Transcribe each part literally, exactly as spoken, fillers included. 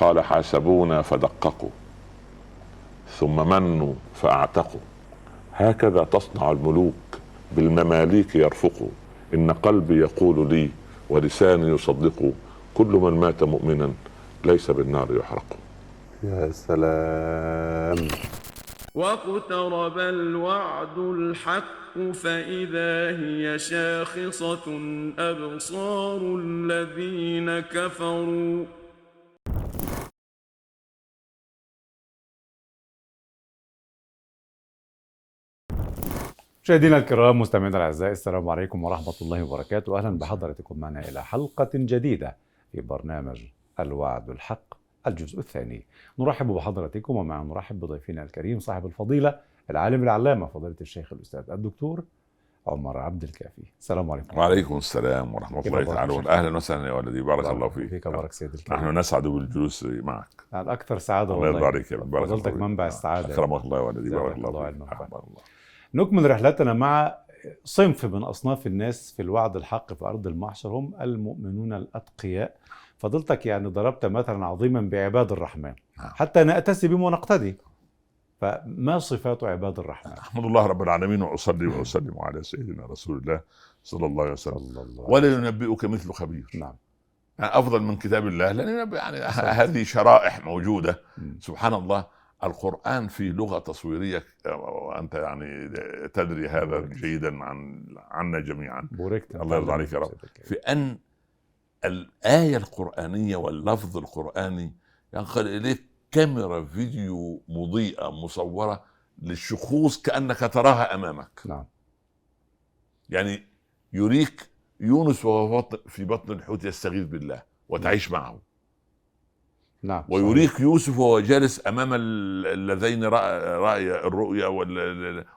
قال حاسبونا فدققوا ثم منوا فأعتقوا. هكذا تصنع الملوك بالمماليك يرفقوا. إن قلبي يقول لي ولساني يصدق كل من مات مؤمنا ليس بالنار يحرق. يا سلام. واقترب الوعد الحق فإذا هي شاخصة أبصار الذين كفروا. مشاهدينا الكرام، مستمعينا الاعزاء، السلام عليكم ورحمه الله وبركاته. اهلا بحضراتكم معنا الى حلقه جديده في برنامج الوعد والحق الجزء الثاني. نرحب بحضراتكم ومع نرحب بضيفنا الكريم صاحب الفضيله العالم العلامه فضيله الشيخ الاستاذ الدكتور عمر عبد الكافي. السلام عليكم. وعليكم السلام ورحمه الله تعالى وبركاته. اهلا وسهلا يا ولدي، بارك الله فيك. فيك بارك سيدي الكريم. نحن نسعد بالجلوس معك. على اكثر سعاده والله. الله يبارك فيك. بارك الله فيك. منبع السعاده. اكرمك الله يا ولدي، بارك الله فيك. نكمل رحلتنا مع صنف من أصناف الناس في الوعد الحق في أرض المحشر، هم المؤمنون الأتقياء. فضلتك يعني ضربت مثلا عظيما بعباد الرحمن حتى نأتسي بهم ونقتدي، فما صفات عباد الرحمن؟ أحمد الله رب العالمين وأصلي وأسلم على سيدنا رسول الله صلى الله عليه وسلم. ولا ينبئك مثل خبير. نعم. يعني أفضل من كتاب الله لأن يعني هذه شرائح موجودة. م. سبحان الله، القرآن في لغة تصويرية وأنت يعني تدري هذا جيدا عن عنا جميعا. الله يرضى عليك يا رب. في أن الآية القرآنية واللفظ القرآني ينقل إليك كاميرا فيديو مضيئة مصورة للشخوص كأنك تراها أمامك. نعم. يعني يريك يونس وهو في بطن الحوت يستغيث بالله وتعيش معه. نعم. ويريك يوسف وهو جالس امام الذين راي الرؤيا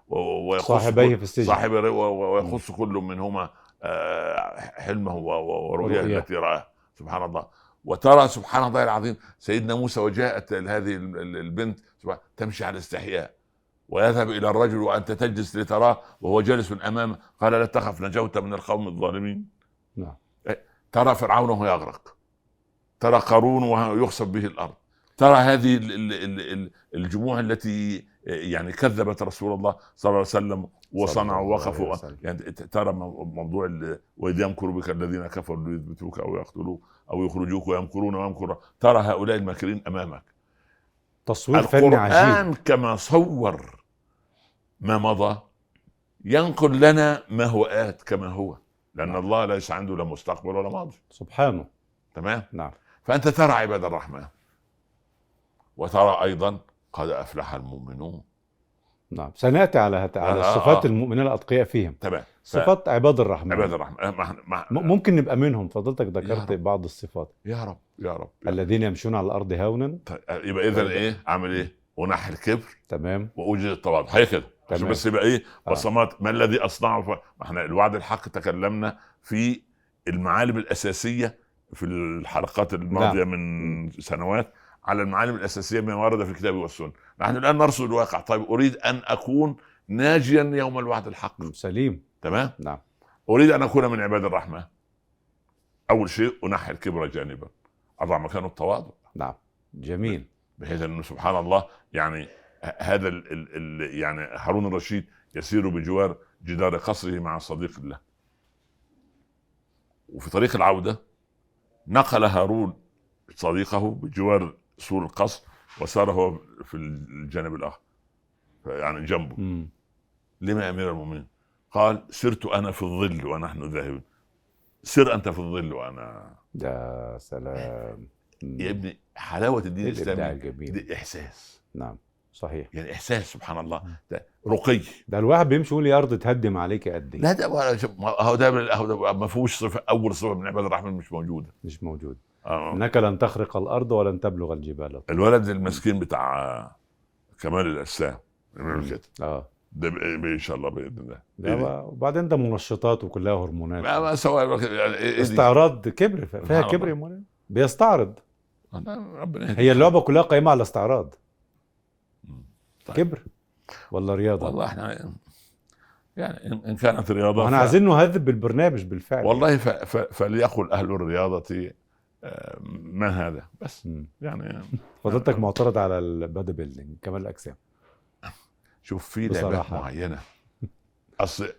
ويخص صاحب ويخص كل منهما حلمه ورؤياه التي راها. سبحان الله. وترى سبحان الله العظيم سيدنا موسى وجاءت هذه البنت تمشي على استحياء ويذهب الى الرجل وانت تجلس لتراه وهو جالس امامه قال لا تخف نجوت من القوم الظالمين. نعم. ترى فرعون وهو يغرق، ترى قارون ويخسف به الأرض، ترى هذه الجموع التي يعني كذبت رسول الله صلى الله عليه وسلم وصنعوا وقفوا. يعني ترى موضوع وإذ يمكر بك الذين كفروا ليثبتوك أو يقتلوك أو يخرجوك ويمكرون ويمكر. ترى هؤلاء الماكرين أمامك. تصوير فني عجيب. كما صور ما مضى ينقل لنا ما هو آت كما هو، لأن الله ليس عنده لا مستقبل ولا ماضي سبحانه. تمام؟ نعم. فأنت ترى عباد الرحمن وترى أيضا قد أفلح المؤمنون. نعم. سنأتي على هت... على آه صفات آه. المؤمنين الأتقياء فيهم. تمام. صفات ف... عباد الرحمن. عباد الرحمن مح... مح... ممكن نبقى منهم. فضلتك ذكرت بعض الصفات. يا رب يا رب. الذين يمشون على الأرض هونا. ط... يبقى إذا إيه؟ أعمل إيه؟ ونحر الكبر. تمام. وأوجد التواضع. هي كده. تمام. بس يبقى إيه؟ بصمات آه. ما الذي أصنعه؟ ف... إحنا الوعد الحق تكلمنا في المعالم الأساسية في الحلقات الماضية. نعم. من سنوات على المعالم الأساسية مما ورد في الكتاب والسنة. نحن الآن نرصد الواقع. طيب أريد أن أكون ناجيا يوم الوعد الحق سليم. تمام. نعم. أريد أن أكون من عباد الرحمة. أول شيء أنحي الكبر جانبا أضع مكانه التواضع. نعم. جميل. بحيث أنه سبحان الله يعني هذا ال ال يعني هارون الرشيد يسير بجوار جدار قصره مع صديق له، وفي طريق العودة نقل هارون صديقه بجوار سور القصر وسار هو في الجانب الآخر يعني جنبه. مم. لما أمير المؤمنين قال سرت أنا في الظل ونحن ذاهبون. سر أنت في الظل وأنا. يا سلام يا ابني. حلاوة الدين الإسلامي دي إحساس. نعم صحيح. يعني إحساس سبحان الله. ده رقي. ده الواحد بيمشي يقول يا أرض تهدم عليك قد إيه. لا ده هو ده ما فيهوش صفة. أول صفة من عباد الرحمن مش موجودة. مش موجودة. إنك لن تخرق الأرض ولن تبلغ الجبال. الولد المسكين بتاع كمال الأجسام بيعمل كده. اه ده إن شاء الله بإذن الله. ده وبعدين ده منشطات وكلها هرمونات. لا سواء استعراض كبر فيها كبر هرمونات بيستعرض. ربنا هي اللعبة كلها قائمة على الاستعراض. طيب. كبر ولا رياضه؟ والله احنا يعني ان كانت رياضه احنا ف... عايزين نهذب بالبرنامج بالفعل والله. ف... ف... فليقل اهل الرياضه ما هذا بس م. يعني فضلتك معترض على البادي بيلدينج كمال الاجسام. شوف في لعبات معينه اصل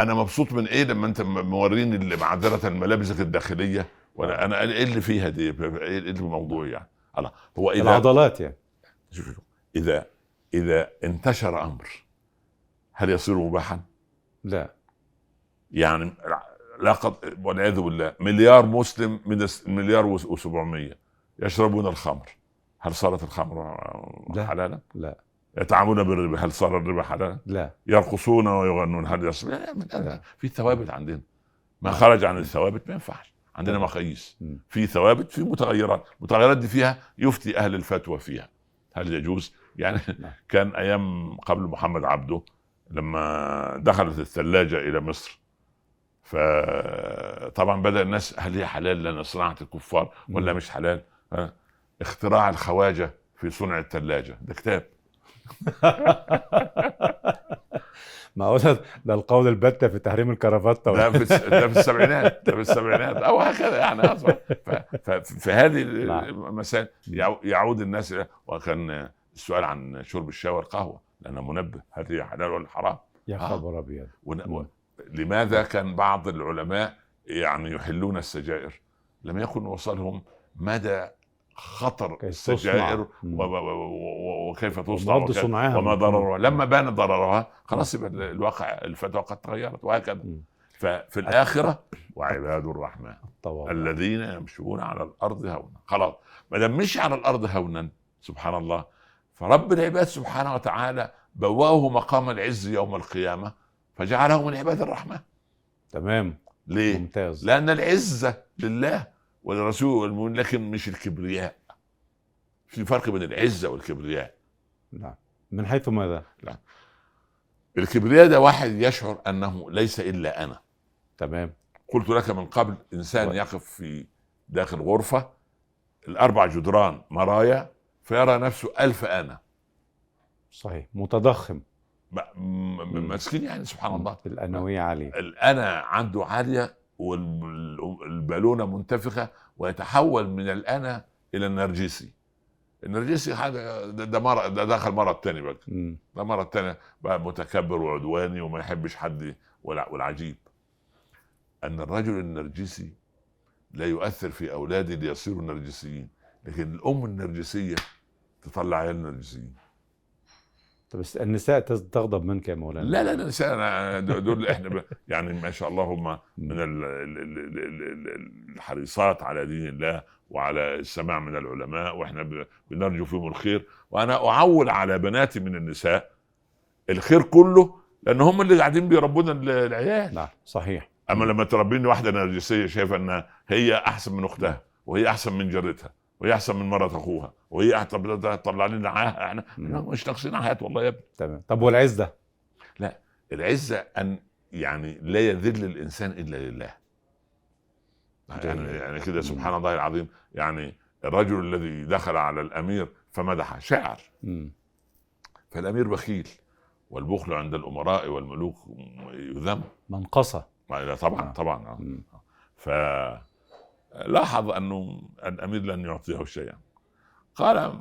انا مبسوط من ايه لما انت موريني اللي معذره ملابسك الداخليه وانا انا ايه اللي فيها دي ايه الموضوع يعني انا هو اذا العضلات يعني شوف اذا اذا انتشر امر هل يصير مباحا؟ لا يعني لقد والعياذ بالله مليار مسلم من مليار وسبعمية يشربون الخمر هل صارت الخمر حلالا؟ لا. يتعاملون بالربا هل صار الربا حلالا؟ لا. يرقصون ويغنون هل يصل؟ لا. في ثوابت عندنا ما خرج عن الثوابت ما ينفعش عندنا مقاييس في ثوابت في متغيرات متغيرات دي فيها يفتي أهل الفتوى فيها هل يجوز؟ يعني كان أيام قبل محمد عبده لما دخلت الثلاجة إلى مصر فطبعا بدأ الناس هل هي حلال لأن صناعة الكفار ولا مش حلال اختراع الخواجة في صنع الثلاجة ده كتاب ما وصل ده القول البتة في تحريم الكرافات ده في السبعينات ده في السبعينات أو هكذا يعني أصلا في هذه المسائل يعود الناس وكان السؤال عن شرب الشاي والقهوة لأنه منبه هل هي حلال ولا حرام يا خبر أبيض آه. لماذا كان بعض العلماء يعني يحلون السجائر لم يكن وصلهم مدى خطر السجائر وكيف تصنع وما ضررها لما بان ضررها خلاص الواقع الفتوى قد تغيرت وهكذا ففي الآخرة وعباد الرحمن الذين يمشون على الأرض هونا خلاص ما دام مشي على الأرض هونا سبحان الله فرب العباد سبحانه وتعالى بواه مقام العز يوم القيامة فجعله من عباد الرحمة تمام ليه؟ ممتاز. لأن العزة لله والرسول لكن مش الكبرياء في فرق بين العزة والكبرياء لا. من حيث ماذا؟ لا. الكبرياء ده واحد يشعر أنه ليس إلا أنا تمام قلت لك من قبل إنسان و... يقف في داخل غرفة الأربع جدران مرايا فيرى نفسه ألف أنا صحيح متضخم مسكين يعني سبحان الله الأنوية عالية الأنا عنده عالية والبالونة منتفخة ويتحول من الأنا إلى النرجسي النرجسي حاجة ده مرض ده دخل مرض تاني بقى ده مرض تاني بقى متكبر وعدواني وما يحبش حد والعجيب أن الرجل النرجسي لا يؤثر في أولادي ليصيروا نرجسيين لكن الأم النرجسية تطلع عيال نرجسيين بس النساء تغضب منك يا مولانا لا لا النساء دول احنا يعني ما شاء الله هم من الحريصات على دين الله وعلى السماع من العلماء واحنا بنرجو فيهم الخير وانا اعول على بناتي من النساء الخير كله لان هم اللي قاعدين بيربونا العيال نعم صحيح اما لما تربيني واحده نرجسيه شايفه ان هي احسن من اختها وهي احسن من جارتها وهي أحسن من مرة أخوها وهي هتطلع لنا عاهة احنا مش ناقصين عاهات والله يا ابني تمام طب والعزة؟ لا العزة أن يعني لا يذل الإنسان إلا لله يعني, يعني كده سبحان الله العظيم يعني الرجل الذي دخل على الأمير فمدح شعر م. فالأمير بخيل والبخل عند الأمراء والملوك يذم منقصة طبعا طبعا م. ف لاحظ أنه الأمير لن يعطيه شيئا قال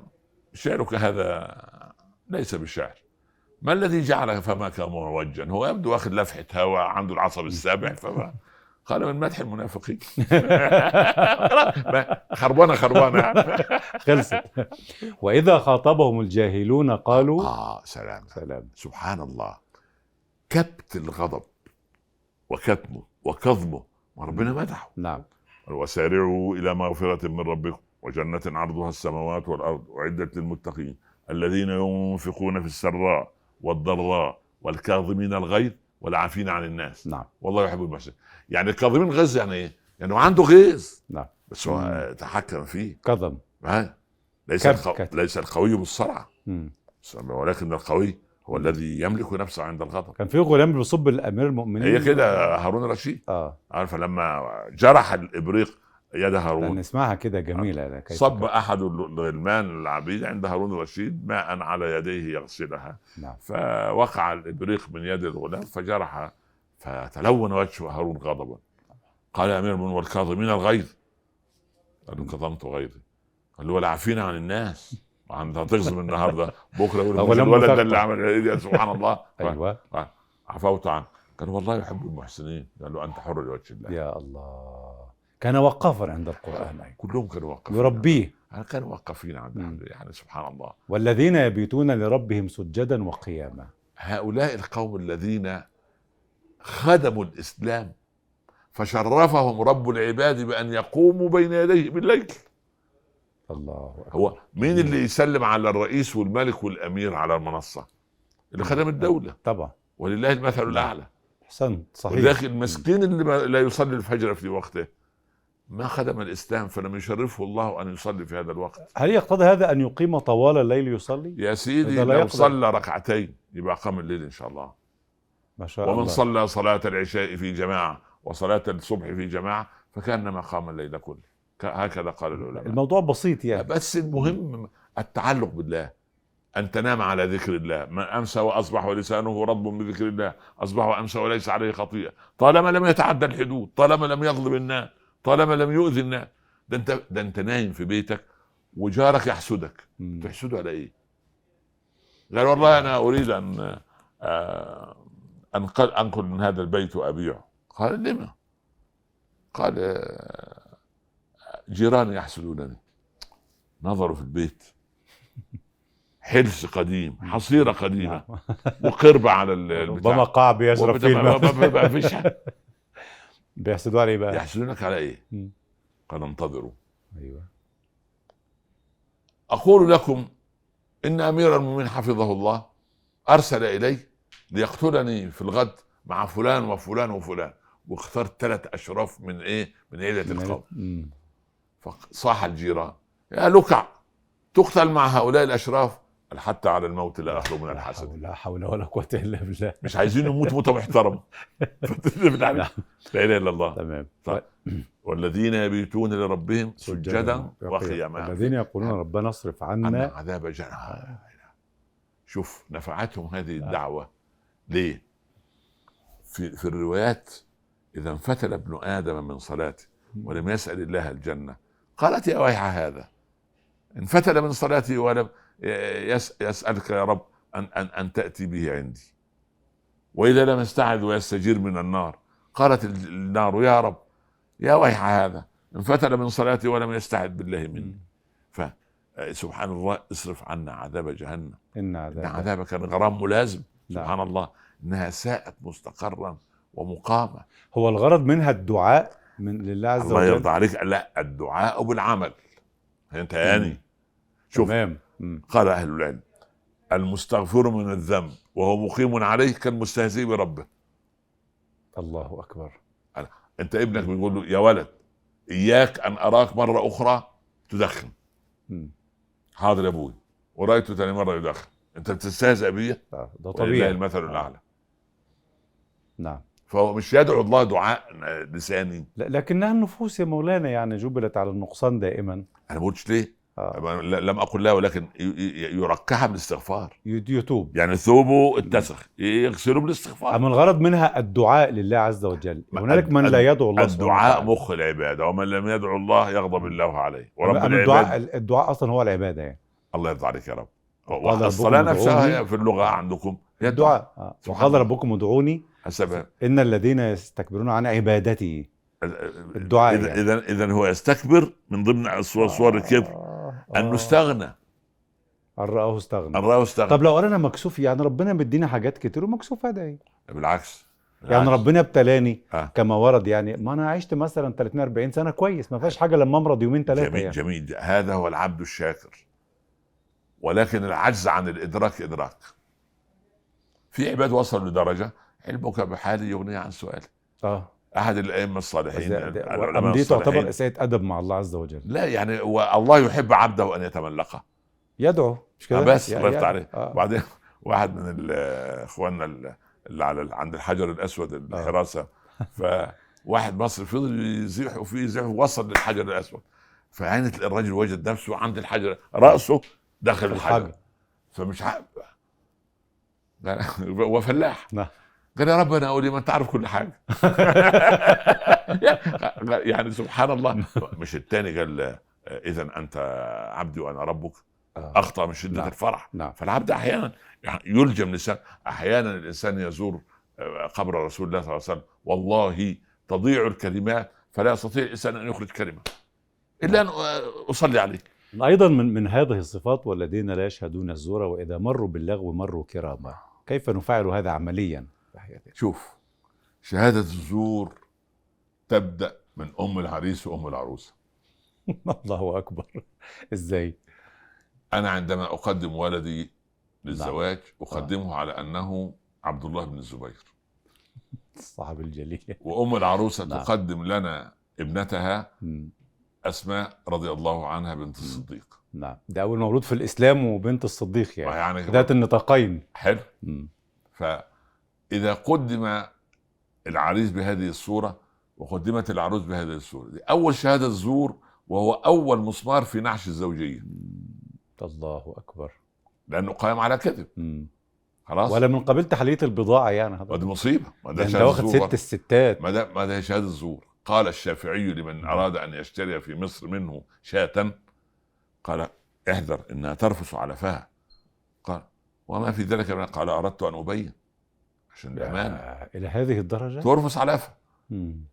شعرك هذا ليس بالشعر ما الذي جعل فماك موجا هو يبدو واخد لفحة هواء عنده العصب السابع فما قال من مدح المنافقين خربانة خربانة خلصت وإذا خاطبهم الجاهلون قالوا آه سلام سلام سبحان الله كبت الغضب وكتمه وكظمه وربنا مدحه نعم وسارعوا إلى مغفرة من ربكم وجنة عرضها السماوات والأرض أعدت للمتقين الذين ينفقون في السراء والضراء والكاظمين الغيظ والعافين عن الناس نعم. والله يحب المحسنين يعني الكاظمين غيظ يعني إيه؟ يعني عنده غيظ نعم. بس هو تحكم فيه كظم ليس, الخو... ليس القوي بالصرعة ولكن القوي هو الذي يملك نفسه عند الغضب كان في غلام بيصب الامير المؤمنين هي كده هارون الرشيد اه عارفه لما جرح الابريق يد هارون نسمعها كده جميله صب كده. احد الغلمان العبيد عند هارون الرشيد ماء على يديه يغسلها نعم. فوقع الابريق من يد الغلام فجرح فتلون وجه هارون غضبا قال امير من والكاظمين الغيظ قال له كظمت غيري. قال له ولا عافينا عن الناس عن هتخزم النهارده بكره الولد ده اللي عمل ايه سبحان الله. ايوه عفوت عنه. كان والله يحب المحسنين. قال له انت حر لوجه الله. يا الله كان وقفا عند القران. أيوة. كلهم كانوا وقفين يربيه. انا كانوا واقفين عند الحمد يعني سبحان الله. والذين يبيتون لربهم سجدا وقياما. هؤلاء القوم الذين خدموا الاسلام فشرفهم رب العباد بان يقوموا بين يديه بالليل. الله أكبر. هو مين اللي يسلم على الرئيس والملك والامير على المنصه؟ اللي خدم الدوله طبعا ولله المثل الاعلى. احسنت صحيح. ولكن المسكين اللي لا يصلي الفجر في وقته ما خدم الاسلام فلم يشرفه الله ان يصلي في هذا الوقت. هل يقتضي هذا ان يقيم طوال الليل يصلي؟ يا سيدي لو صلى ركعتين يبقى قام الليل ان شاء الله. ما شاء ومن الله. ومن صلى صلاه العشاء في جماعه وصلاه الصبح في جماعه فكانما قام الليل كله. هكذا قال العلماء. الموضوع بسيط يعني بس المهم التعلق بالله أن تنام على ذكر الله. من أمسى وأصبح ولسانه رطب بذكر الله أصبح وأمسى وليس عليه خطيئة. طالما لم يتعدى الحدود طالما لم يظلم الناس طالما لم يؤذي الناس. ده أنت ده أنت نايم في بيتك وجارك يحسدك. م. تحسده على إيه؟ قال والله أنا أريد أن أنقل أنقل من هذا البيت وأبيعه. قال لما؟ قال جيراني يحسدونني. نظروا في البيت حرس قديم حصيرة قديمة وقربة على البتاع ربما قاع بيشرب فيه الماء. بيحسدوا علي بقى. يحسدونك على ايه؟ قال انتظروا. أيوة. اقول لكم ان امير المؤمنين حفظه الله ارسل الي ليقتلني في الغد مع فلان وفلان وفلان واخترت ثلاث اشراف من ايه من عيلة القوم. فصاح الجيران يا لكع تقتل مع هؤلاء الأشراف. حتى على الموت لا أخلو من الحسد. لا حول ولا قوة إلا بالله. مش عايزين نموت موتة محترمة. لا إله إلا الله. تمام. والذين يبيتون لربهم سجدا وقياما. الذين يقولون ربنا اصرف عنا عذاب جهنم. شوف نفعتهم هذه الدعوة ليه؟ في في الروايات إذا انفتل ابن آدم من صلاته ولم يسأل الله الجنة قالت يا ويح هذا انفتل من صلاتي ولم يسألك يا رب أن, أن, أن تأتي به عندي. وإذا لم يستعد ويستجير من النار قالت النار يا رب يا ويح هذا انفتل من صلاتي ولم يستعد بالله مني. فسبحان الله اصرف عنا عذاب جهنم إن عذابك كان غرام ملازم. سبحان الله إنها ساءت مستقرا ومقامة. هو الغرض منها الدعاء من لله عز وجل. الله يرضى عليك. لا الدعاء بالعمل. انت يعني شوف تمام. قال اهل العلم المستغفر من الذنب وهو مقيم عليه كالمستهزئ بربه. الله اكبر. انت ابنك بيقول له يا ولد اياك ان اراك مره اخرى تدخن. م. حاضر يا ابوي ورايته ثاني مره يدخن. انت بتستهزئ بيه. ده طبيعي ولله المثل الاعلى. نعم. فهو مش يدعو الله دعاء لساني لكنها النفوس يا مولانا يعني جبلت على النقصان دائما. انا بقولش ليه آه. لم اقل لا ولكن يركعها بالاستغفار يتوب يعني ثوبه اتسخ يغسله بالاستغفار. اما الغرض منها الدعاء لله عز وجل. هنالك من لا يدعو الله. الدعاء مخ العباده ومن لم يدعو الله يغضب الله عليه. ورب العباد الدعاء اصلا هو العباده يعني. الله يرضى عليك يا رب. الصلاه نفسها في اللغه عندكم الدعاء. وقال ربكم ادعوني حسب ان الذين يستكبرون عن عبادتي. الدعاء اذا يعني. اذا هو يستكبر من ضمن صور صور الكبر انه استغنى. ان رآه استغنى. ان رآه استغنى. طب لو انا مكسوف يعني ربنا مديني حاجات كتير ومكسوف هذا ايه؟ بالعكس يعني ربنا ابتلاني أه. كما ورد يعني ما انا عشت مثلا ثلاثين أربعين سنه كويس ما فيهاش حاجه لما امرض يومين ثلاثه. جميل يعني. جميل. هذا هو العبد الشاكر ولكن العجز عن الادراك ادراك. في عباد وصلوا لدرجه علمك بحالي يغني عن سؤالي. اه احد الائمه الصالحين العلماء دي تعتبر اساءه ادب مع الله عز وجل. لا يعني والله يحب عبده ان يتملقه يدعو مش كده بس رفعت عليه. وبعدين واحد من اخواننا اللي على عند الحجر الاسود الحراسه فواحد مصري فضل يزيح وفي يزيح وصل للحجر الاسود فعينت الراجل وجد نفسه عند الحجر راسه داخل الحجر فمش عارف وفلاح قال يا رب أنا أقول لمن تعرف كل حاجة. يعني سبحان الله. مش التاني قال إذن أنت عبدي وأنا ربك. أخطأ من شدة الفرح. فالعبد أحيانا يلجم لسان. أحيانا الإنسان يزور قبر رسول الله صلى الله عليه وسلم والله تضيع الكلمات فلا يستطيع الإنسان أن يخرج كلمة إلا أن أصلي عليه. أيضا من, من هذه الصفات والذين لا يشهدون الزور وإذا مروا باللغو مروا كراما. كيف نفعل هذا عمليا؟ شوف شهادة الزور تبدأ من أم العريس وأم العروسة. الله أكبر. إزاي؟ أنا عندما أقدم ولدي للزواج أقدمه على أنه عبد الله بن الزبير الصحابي الجليل، وأم العروسة تقدم لنا ابنتها أسماء رضي الله عنها بنت الصديق. نعم، ده أول مولود في الإسلام وبنت الصديق يعني, يعني ذات النطاقين. حلو. فإذا قدم العريس بهذه الصورة وقدمت العروس بهذه الصورة، دي أول شهادة الزور وهو أول مسمار في نعش الزوجية. الله أكبر. لأنه قائم على كذب. مم. خلاص. ولا من قبل تحلية البضاعة يعني. هذا دي مصيبة. ده أنت واخد ست الستات. ما ده ما ده شهادة الزور. قال الشافعي لمن أراد أن يشتري في مصر منه شاة قال احذر إنها ترفس علفها. قال وما في ذلك؟ قال أردت أن أبين عشان الأمان. إلى هذه الدرجة ترفس علفها.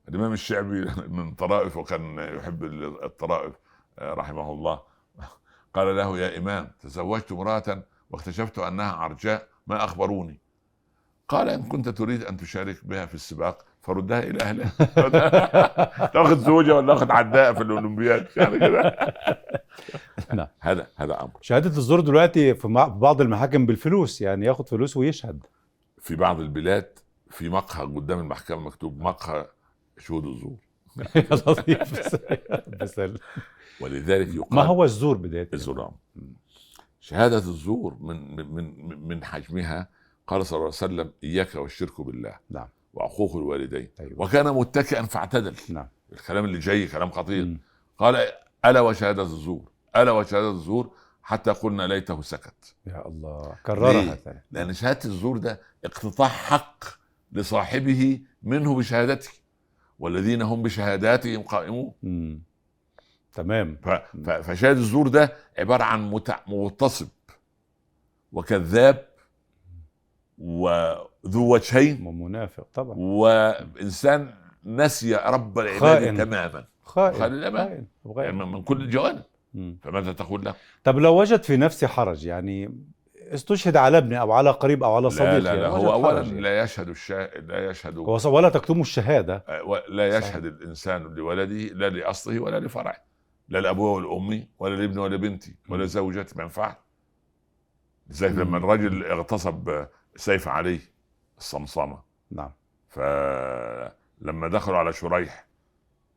الإمام الشعبي من طرائف وكان يحب الطرائف رحمه الله قال له يا إمام تزوجت امرأة واكتشفت أنها عرجاء ما أخبروني. قال إن كنت تريد أن تشارك بها في السباق فردها إلى أهلها. تأخذ زوجة ولا أخذ عداء في الأولمبياد يعني كده. هذا هذا أمر. شهادة الزور دلوقتي في بعض المحاكم بالفلوس، يعني يأخذ فلوس ويشهد. في بعض البلاد في مقهى قدام المحكمة مكتوب مقهى شهود الزور. بسل. ولذلك يقال ما هو الزور بداية الزور. شهادة الزور من من من حجمها قال صلى الله عليه وسلم إياك والشرك بالله. نعم. وعقوق الوالدين. أيوة. وكان متكئا فاعتدل. نعم. الكلام اللي جاي كلام خطير. م. قال ألا وشهادة الزور ألا وشهادة الزور حتى قلنا ليته سكت. يا الله. كررها ثاني. لأن شهادة الزور ده اقتطاع حق لصاحبه منه بشهادته والذين هم بشهاداتهم قائمون. م. تمام. فشهادة الزور ده عبارة عن مغتصب وكذاب وذو وجهين ومنافق طبعا وإنسان نسي رب العباد تماما. خائن خائن يعني من كل الجوانب. فماذا تقول له؟ طب لو وجد في نفسي حرج يعني استشهد على ابني أو على قريب أو على صديق. لا لا, لا هو أولا يعني. لا يشهد الشا... لا يشهد ولا تكتم الشهادة. لا يشهد الإنسان لولده لا لأصله ولا لفرعه لا لأبوه والأمي ولا لابنه ولا بنتي ولا زوجته من فعل. زي لما الرجل اغتصب سيف علي الصمصامة. نعم. فلما دخلوا على شريح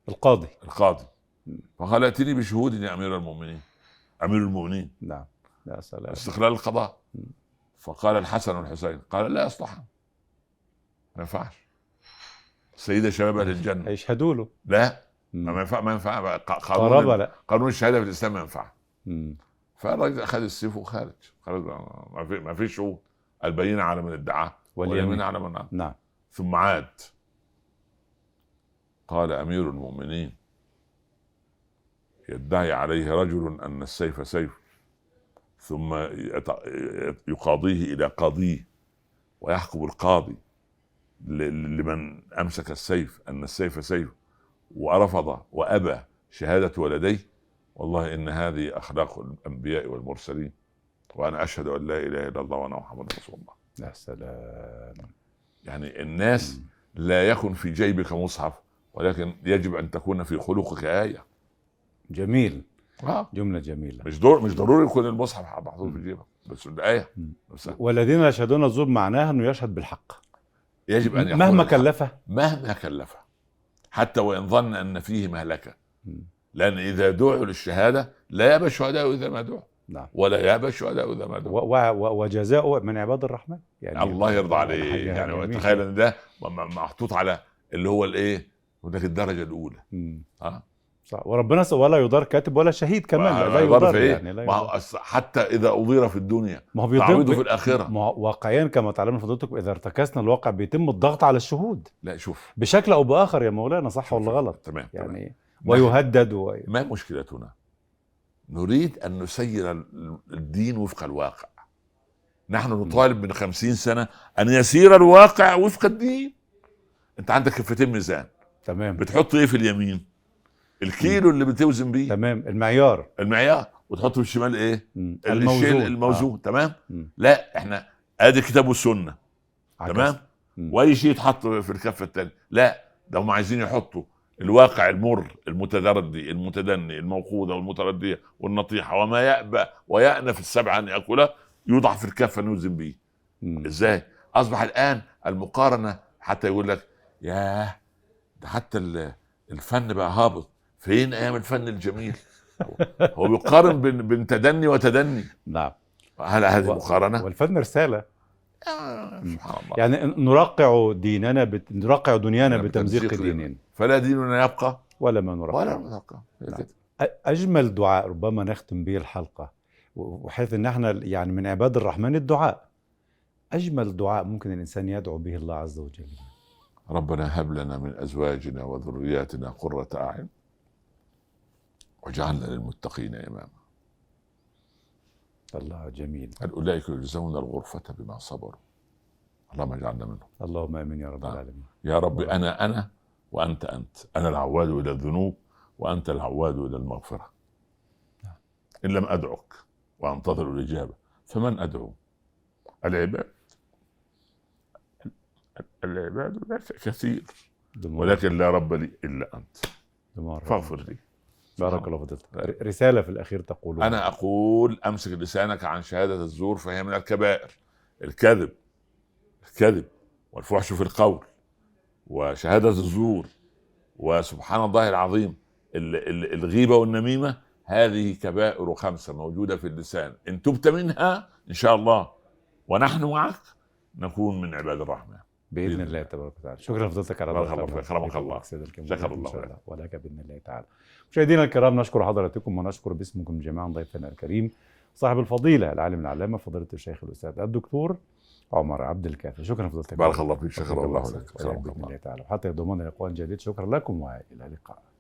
القاضي القاضي فقال ائتني بشهود يا أمير المؤمنين أمير المؤمنين. نعم. لا سلام. استقلال القضاء. فقال الحسن والحسين قال لا أصلحهم ما ينفعش سيدة شباب أهل الجنة هيشهدوا له. لا ما ينفع ما ينفع قانون قانون الشهادة في الإسلام ما ينفع. فالرجل أخذ السيف وخارج خرج ما فيش شهود. البينة على من ادعاه واليمين على من ادعاه. نعم. ثم عاد قال أمير المؤمنين يدعي عليه رجل أن السيف سيف ثم يقاضيه إلى قاضيه ويحكم القاضي لمن أمسك السيف أن السيف سيف ورفض وأبى شهادة ولديه. والله إن هذه أخلاق الأنبياء والمرسلين وأنا أشهد أن لا إله إلا الله وأن محمد رسول الله. يا سلام. يعني الناس لا يكن في جيبك مصحف ولكن يجب أن تكون في خلقك آية. جميل. آه. جملة جميلة. مش دور مش ضروري يكون المصحف محطوط في جيبك بس الآية. والذين يشهدون الزور معناها أنه يشهد بالحق. يجب أن مهما كلفه مهما كلفه حتى وإن ظن أن فيه مهلكة. م. لأن إذا دعوا للشهادة لا يأبى الشهداء إذا ما دعوا. نعم. ولا يأبى الشهداء إذا ما دعوا وجزاء من عباد الرحمن. يعني الله يرضى عليه. يعني تخيل أن ده محطوط على اللي هو الإيه ودك الدرجة الأولى. ها صح. وربنا ولا يضار كاتب ولا شهيد كمان لا يضار إيه؟ يعني لا يضار. حتى اذا اضير في الدنيا تعويضه في الاخره. واقعيا كما تعلمنا فضلتكم اذا ارتكسنا الواقع بيتم الضغط على الشهود. لا شوف بشكل او باخر يا مولانا صح ولا غلط؟ تمام يعني تمام. ويهدد وي... ما مشكلتنا؟ نريد ان نسير الدين وفق الواقع. نحن نطالب من خمسين سنه ان يسير الواقع وفق الدين. انت عندك كفتين ميزان تمام، بتحط ايه في اليمين؟ الكيلو اللي بتوزن بيه تمام، المعيار المعيار وتحطه في الشمال ايه؟ الموزون الموزون آه. تمام مم. لا احنا ادي كتاب والسنه تمام، واي شيء يتحط في الكفه الثانيه. لا ده هم عايزين يحطوا الواقع المر المتدردي المتدني الموقوده والمترديه والنطيحه وما يأبى ويأنف السبع ان ياكله يوضع في الكفه نوزن بيه مم. ازاي؟ اصبح الان المقارنه حتى يقول لك ياه ده حتى الفن بقى هابط. فين ايام الفن الجميل؟ هو بيقارن بين تدني وتدني. نعم. هل هذه مقارنه؟ والفن رساله. آه سبحان الله. يعني نرقع ديننا بت... نرقع دنيانا بتمزيق دينين. فلا ديننا يبقى ولا ما نرقع. ولا نرقع. نعم. اجمل دعاء ربما نختم به الحلقه، وحيث ان احنا يعني من عباد الرحمن الدعاء. اجمل دعاء ممكن الانسان يدعو به الله عز وجل. ربنا هب لنا من ازواجنا وذرياتنا قرة اعين وجعلنا للمتقين إماما. الله جميل. أولئك يجزون الغرفة بما صبروا. اللهم اجعلنا منهم. اللهم آمين يا رب العالمين. يا رب أنا أنا وأنت أنت. أنا العواد إلى الذنوب وأنت العواد إلى المغفرة. إن لم أدعوك وأنتظر الإجابة فمن أدعو؟ العباد. العباد لا كثير ولكن لا رب لي إلا أنت. فاغفر لي. بارك الله فضلتك. رسالة في الأخير تقولون. أنا أقول أمسك لسانك عن شهادة الزور فهي من الكبائر. الكذب الكذب والفحش في القول وشهادة الزور وسبحان الله العظيم الغيبة والنميمة، هذه كبائر خمسة موجودة في اللسان. إن تبت منها إن شاء الله ونحن معك نكون من عباد الرحمن بإذن, بإذن الله تبارك وتعالى. شكرا لفضلتك على الحضور. خرمك الله. شكر الله ولك بإذن الله تعالى. مشاهدينا الكرام نشكر حضراتكم ونشكر باسمكم جميعا ضيفنا الكريم صاحب الفضيلة العالم العلامة فضيلة الشيخ الأستاذ الدكتور عمر عبد الكافي. شكرا لفضلتك. بارك الله فيك. شكرا الله لك. بإذن الله تعالى. وحتى يضمن لقاء جديد. شكرا لكم وإلى اللقاء.